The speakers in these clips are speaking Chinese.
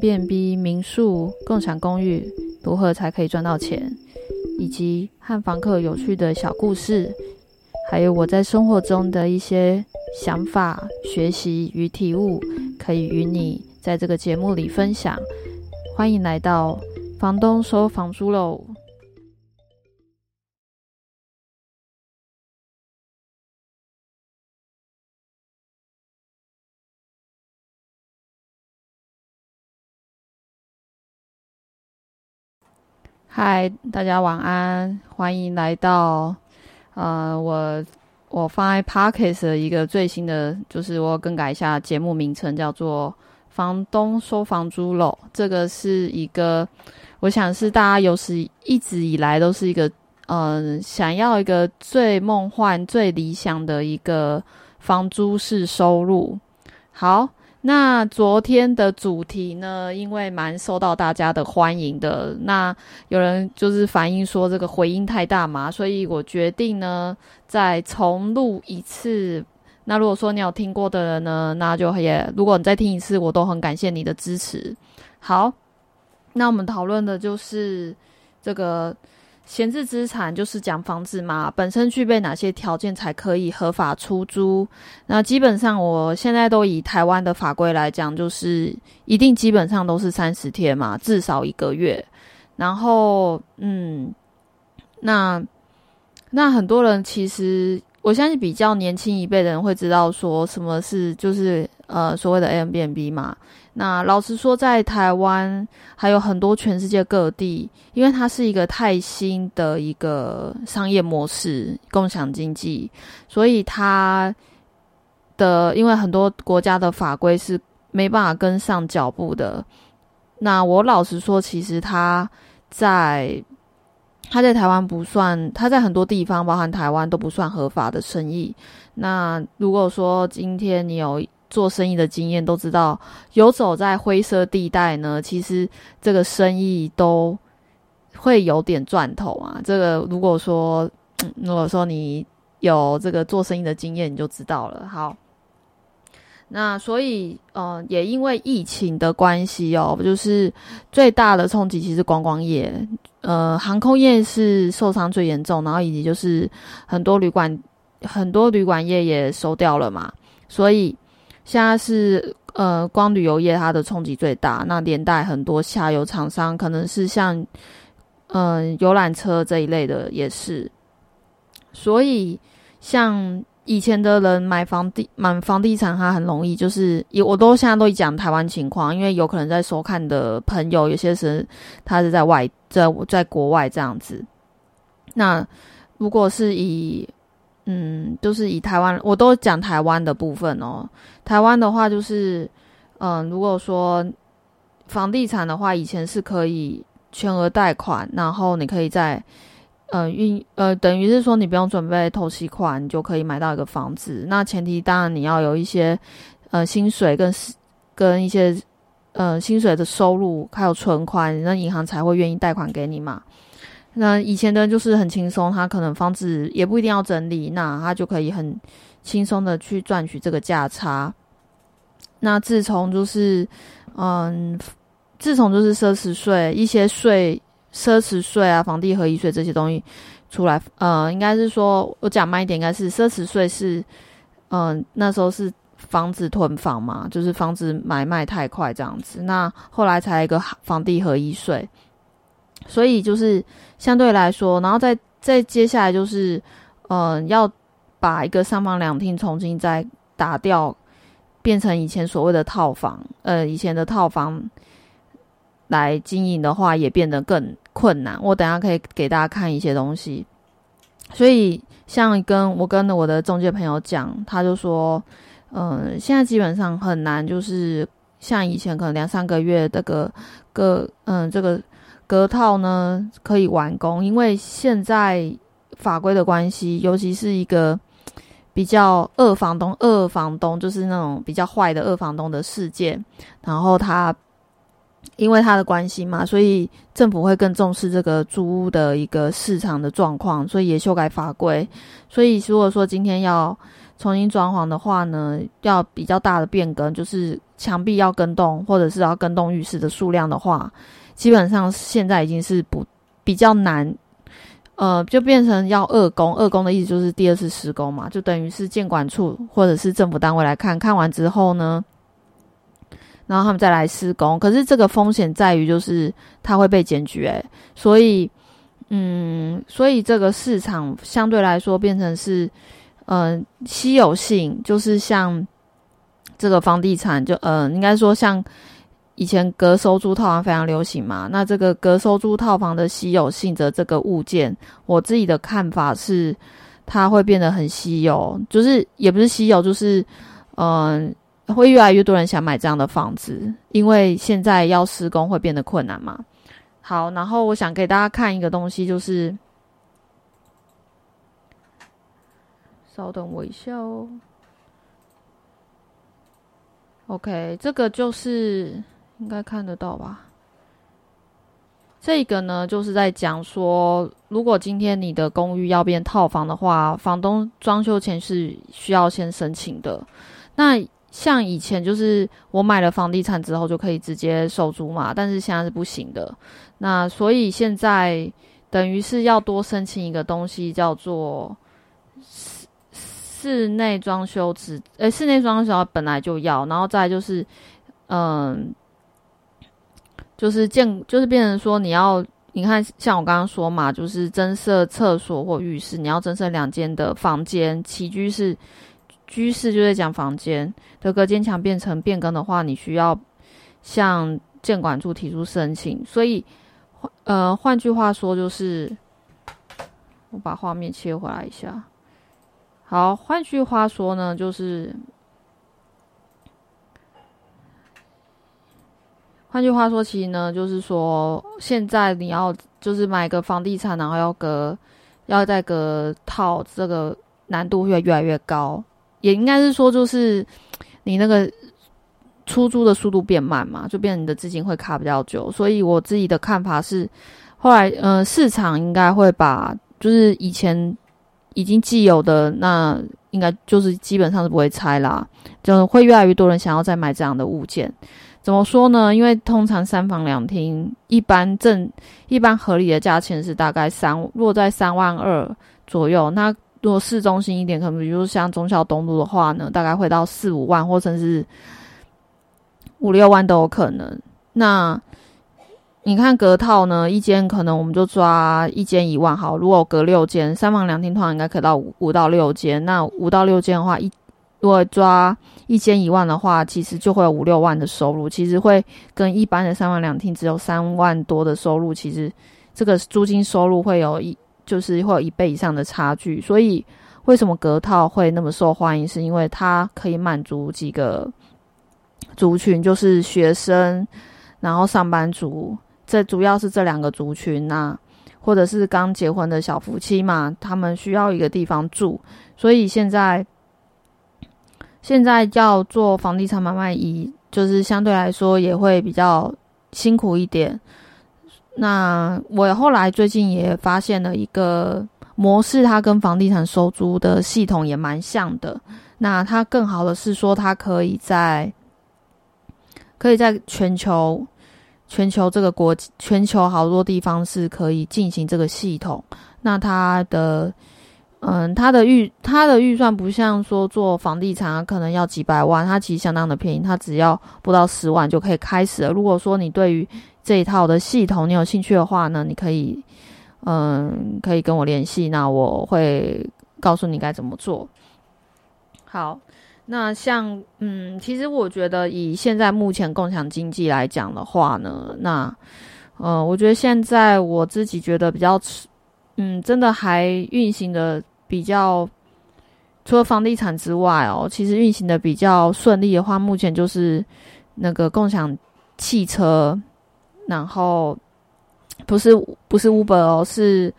Airbnb 民宿、共享公寓如何才可以赚到钱，以及和房客有趣的小故事，还有我在生活中的一些想法、学习与体悟，可以与你在这个节目里分享。欢迎来到房东收房租喽！嗨，大家晚安，欢迎来到我放在 Podcast 的一个最新的，就是我更改一下节目名称，叫做房东收房租喽。这个是一个我想是大家有时一直以来都是一个想要一个最梦幻最理想的一个房租式收入。好，那昨天的主题呢，因为蛮受到大家的欢迎的，那有人就是反映说这个回音太大嘛，所以我决定呢再重录一次。那如果说你有听过的人呢，那就也如果你再听一次，我都很感谢你的支持。好，那我们讨论的就是这个闲置资产，就是讲房子嘛，本身具备哪些条件才可以合法出租？那基本上我现在都以台湾的法规来讲，就是一定基本上都是30天嘛，至少一个月。然后，那很多人其实我相信比较年轻一辈的人会知道说什么是就是所谓的 Airbnb 嘛。那老实说，在台湾还有很多全世界各地，因为它是一个太新的一个商业模式，共享经济，所以它的因为很多国家的法规是没办法跟上脚步的。那我老实说，其实它在台湾不算，它在很多地方，包含台湾都不算合法的生意。那如果说今天你有做生意的经验，都知道游走在灰色地带呢，其实这个生意都会有点赚头啊。这个如果说你有这个做生意的经验，你就知道了。好，那所以也因为疫情的关系哦，就是最大的冲击其实观光业。航空业是受伤最严重，然后以及就是很多旅馆业也收掉了嘛，所以现在是光旅游业它的冲击最大，那连带很多下游厂商可能是像游览车这一类的也是，所以像以前的人买房地产它很容易，就是我都现在都讲台湾情况，因为有可能在收看的朋友有些时他是在国外这样子。那如果是就是以台湾，我都讲台湾的部分哦。台湾的话就是如果说房地产的话，以前是可以全额贷款，然后你可以在等于是说你不用准备头期款，你就可以买到一个房子。那前提当然你要有一些薪水跟一些薪水的收入，还有存款，那银行才会愿意贷款给你嘛。那以前的人就是很轻松，他可能房子也不一定要整理，那他就可以很轻松的去赚取这个价差。那自从就是奢侈税啊，房地合一税这些东西出来，应该是说我讲慢一点，应该是奢侈税是，那时候是房子囤房嘛，就是房子买卖太快这样子，那后来才一个房地合一税，所以就是相对来说，然后再接下来就是，要把一个三房两厅重新再打掉，变成以前所谓的套房，以前的套房来经营的话，也变得更困难。我等一下可以给大家看一些东西。所以像跟我的中介朋友讲，他就说现在基本上很难，就是像以前可能2-3个月这个隔套呢可以完工，因为现在法规的关系，尤其是一个比较二房东就是那种比较坏的二房东的事件，然后他因为它的关系嘛，所以政府会更重视这个租屋的一个市场的状况，所以也修改法规。所以如果说今天要重新装潢的话呢，要比较大的变更，就是墙壁要更动或者是要更动浴室的数量的话，基本上现在已经是比较难，就变成要二工。二工的意思就是第二次施工嘛，就等于是建管处或者是政府单位来看完之后呢，然后他们再来施工。可是这个风险在于就是它会被检举，所以这个市场相对来说变成是稀有性，就是像这个房地产就应该说像以前隔收租套房非常流行嘛，那这个隔收租套房的稀有性的这个物件，我自己的看法是它会变得很稀有，就是也不是稀有，就是会越来越多人想买这样的房子，因为现在要施工会变得困难嘛。好，然后我想给大家看一个东西，就是稍等我一下哦。OK， 这个就是应该看得到吧。这个呢就是在讲说，如果今天你的公寓要变套房的话，房东装修前是需要先申请的。那像以前就是我买了房地产之后就可以直接收租嘛，但是现在是不行的。那所以现在等于是要多申请一个东西，叫做室内装修执，室内装修本来就要，然后再来就是就是变成说你看像我刚刚说嘛，就是增设厕所或浴室，你要增设2间的房间，起居室。居室就在讲房间的隔间墙变成变更的话，你需要向建管处提出申请。所以换句话说就是我把画面切回来一下。好，换句话说呢，就是换句话说其实呢就是说，现在你要就是买个房地产，然后要再隔套，这个难度会越来越高。也应该是说，就是你那个出租的速度变慢嘛，就变成你的资金会卡比较久。所以我自己的看法是，后来市场应该会把就是以前已经既有的，那应该就是基本上是不会拆啦，就会越来越多人想要再买这样的物件。怎么说呢？因为通常3房2厅，一般合理的价钱是大概落在3万2左右。那如果市中心一点，可能比如像忠孝东路的话呢，大概会到4-5万，或甚至5-6万都有可能。那你看隔套呢，一间可能我们就抓一间1万好，如果隔6间，3房2厅通常应该可以到5到6间。那5到6间的话，如果抓一间1万的话，其实就会有5-6万的收入，其实会跟一般的3房2厅只有3万多的收入，其实这个租金收入会有就是会有1倍以上的差距。所以为什么隔套会那么受欢迎，是因为它可以满足几个族群，就是学生，然后上班族，这主要是这2个族群啊，或者是刚结婚的小夫妻嘛，他们需要一个地方住。所以现在要做房地产买卖，就是相对来说也会比较辛苦一点。那我后来最近也发现了一个模式，它跟房地产收租的系统也蛮像的。那它更好的是说，它可以在全球这个全球好多地方是可以进行这个系统。那它的预算不像说做房地产可能要几百万，它其实相当的便宜，它只要不到10万就可以开始了。如果说你对于这一套的系统你有兴趣的话呢，你可以跟我联系，那我会告诉你该怎么做。好，那像其实我觉得以现在目前共享经济来讲的话呢，那我觉得现在我自己觉得比较真的还运行的比较，除了房地产之外其实运行的比较顺利的话，目前就是那个共享汽车，然后不是 Uber 是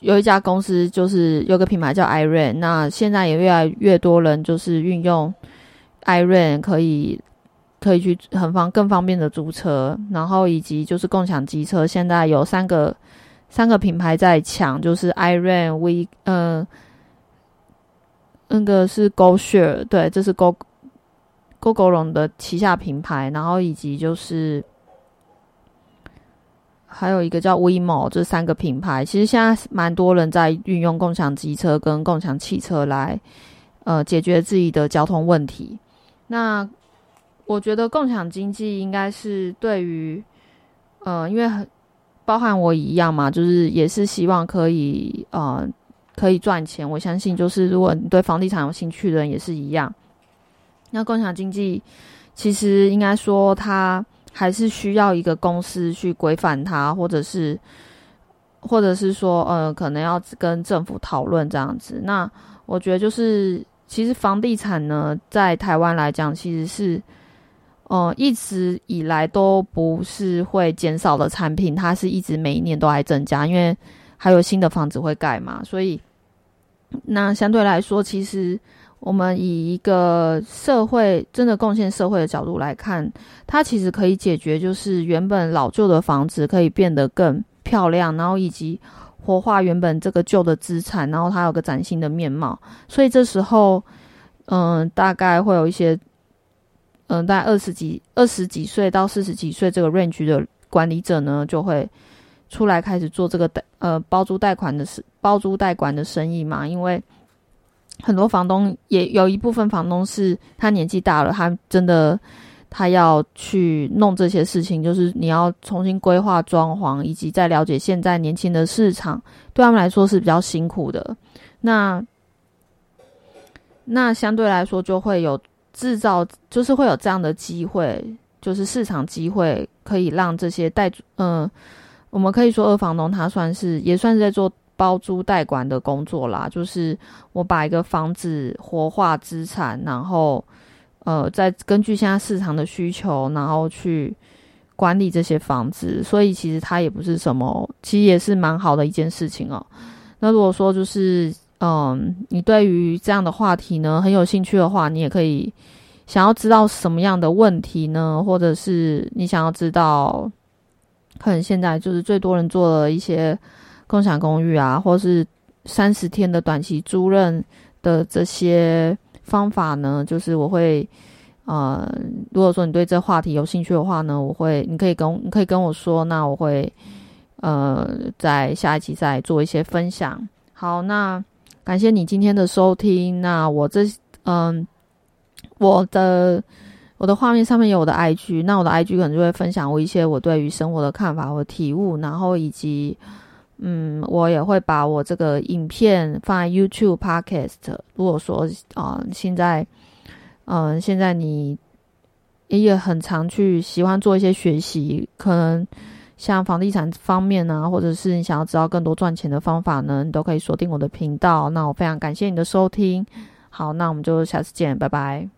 有一家公司，就是有个品牌叫 iRent。 那现在也越来越多人就是运用 iRent 可以去更方便的租车，然后以及就是共享机车，现在有三个品牌在抢，就是 iRent、那个是 GoShare， 对，这是 GoGoRo 的旗下品牌，然后以及就是还有一个叫 WeMo， 这三个品牌其实现在蛮多人在运用共享机车跟共享汽车来解决自己的交通问题。那我觉得共享经济应该是对于因为包含我一样嘛，就是也是希望可以赚钱。我相信就是如果你对房地产有兴趣的人也是一样。那共享经济其实应该说它还是需要一个公司去规范它，或者是说可能要跟政府讨论这样子。那我觉得就是其实房地产呢在台湾来讲其实是一直以来都不是会减少的产品，它是一直每一年都还增加，因为还有新的房子会盖嘛，所以那相对来说其实我们以一个社会真的贡献社会的角度来看，它其实可以解决就是原本老旧的房子可以变得更漂亮，然后以及活化原本这个旧的资产，然后它有个崭新的面貌。所以这时候大概会有一些大概20几岁到40几岁这个 range 的管理者呢就会出来开始做这个包租代管的生意嘛，因为很多房东也有一部分房东是他年纪大了，他要去弄这些事情，就是你要重新规划装潢，以及再了解现在年轻的市场，对他们来说是比较辛苦的。那相对来说就会有制造，就是会有这样的机会，就是市场机会可以让这些我们可以说二房东他也算是在做包租代管的工作啦，就是我把一个房子活化资产，然后再根据现在市场的需求，然后去管理这些房子。所以其实它也不是什么，其实也是蛮好的一件事情哦。那如果说就是你对于这样的话题呢很有兴趣的话，你也可以想要知道什么样的问题呢，或者是你想要知道可能现在就是最多人做了一些共享公寓啊，或是30天的短期租赁的这些方法呢，就是我会如果说你对这话题有兴趣的话呢，你可以跟我说，那我会在下一期再做一些分享。好，那感谢你今天的收听。那我的画面上面有我的 IG， 那我的 IG 可能就会分享我一些我对于生活的看法和体悟，然后以及我也会把我这个影片放在 YouTube Podcast。 如果说现在你也很常去喜欢做一些学习，可能像房地产方面啊，或者是你想要知道更多赚钱的方法呢，你都可以锁定我的频道。那我非常感谢你的收听。好，那我们就下次见，拜拜。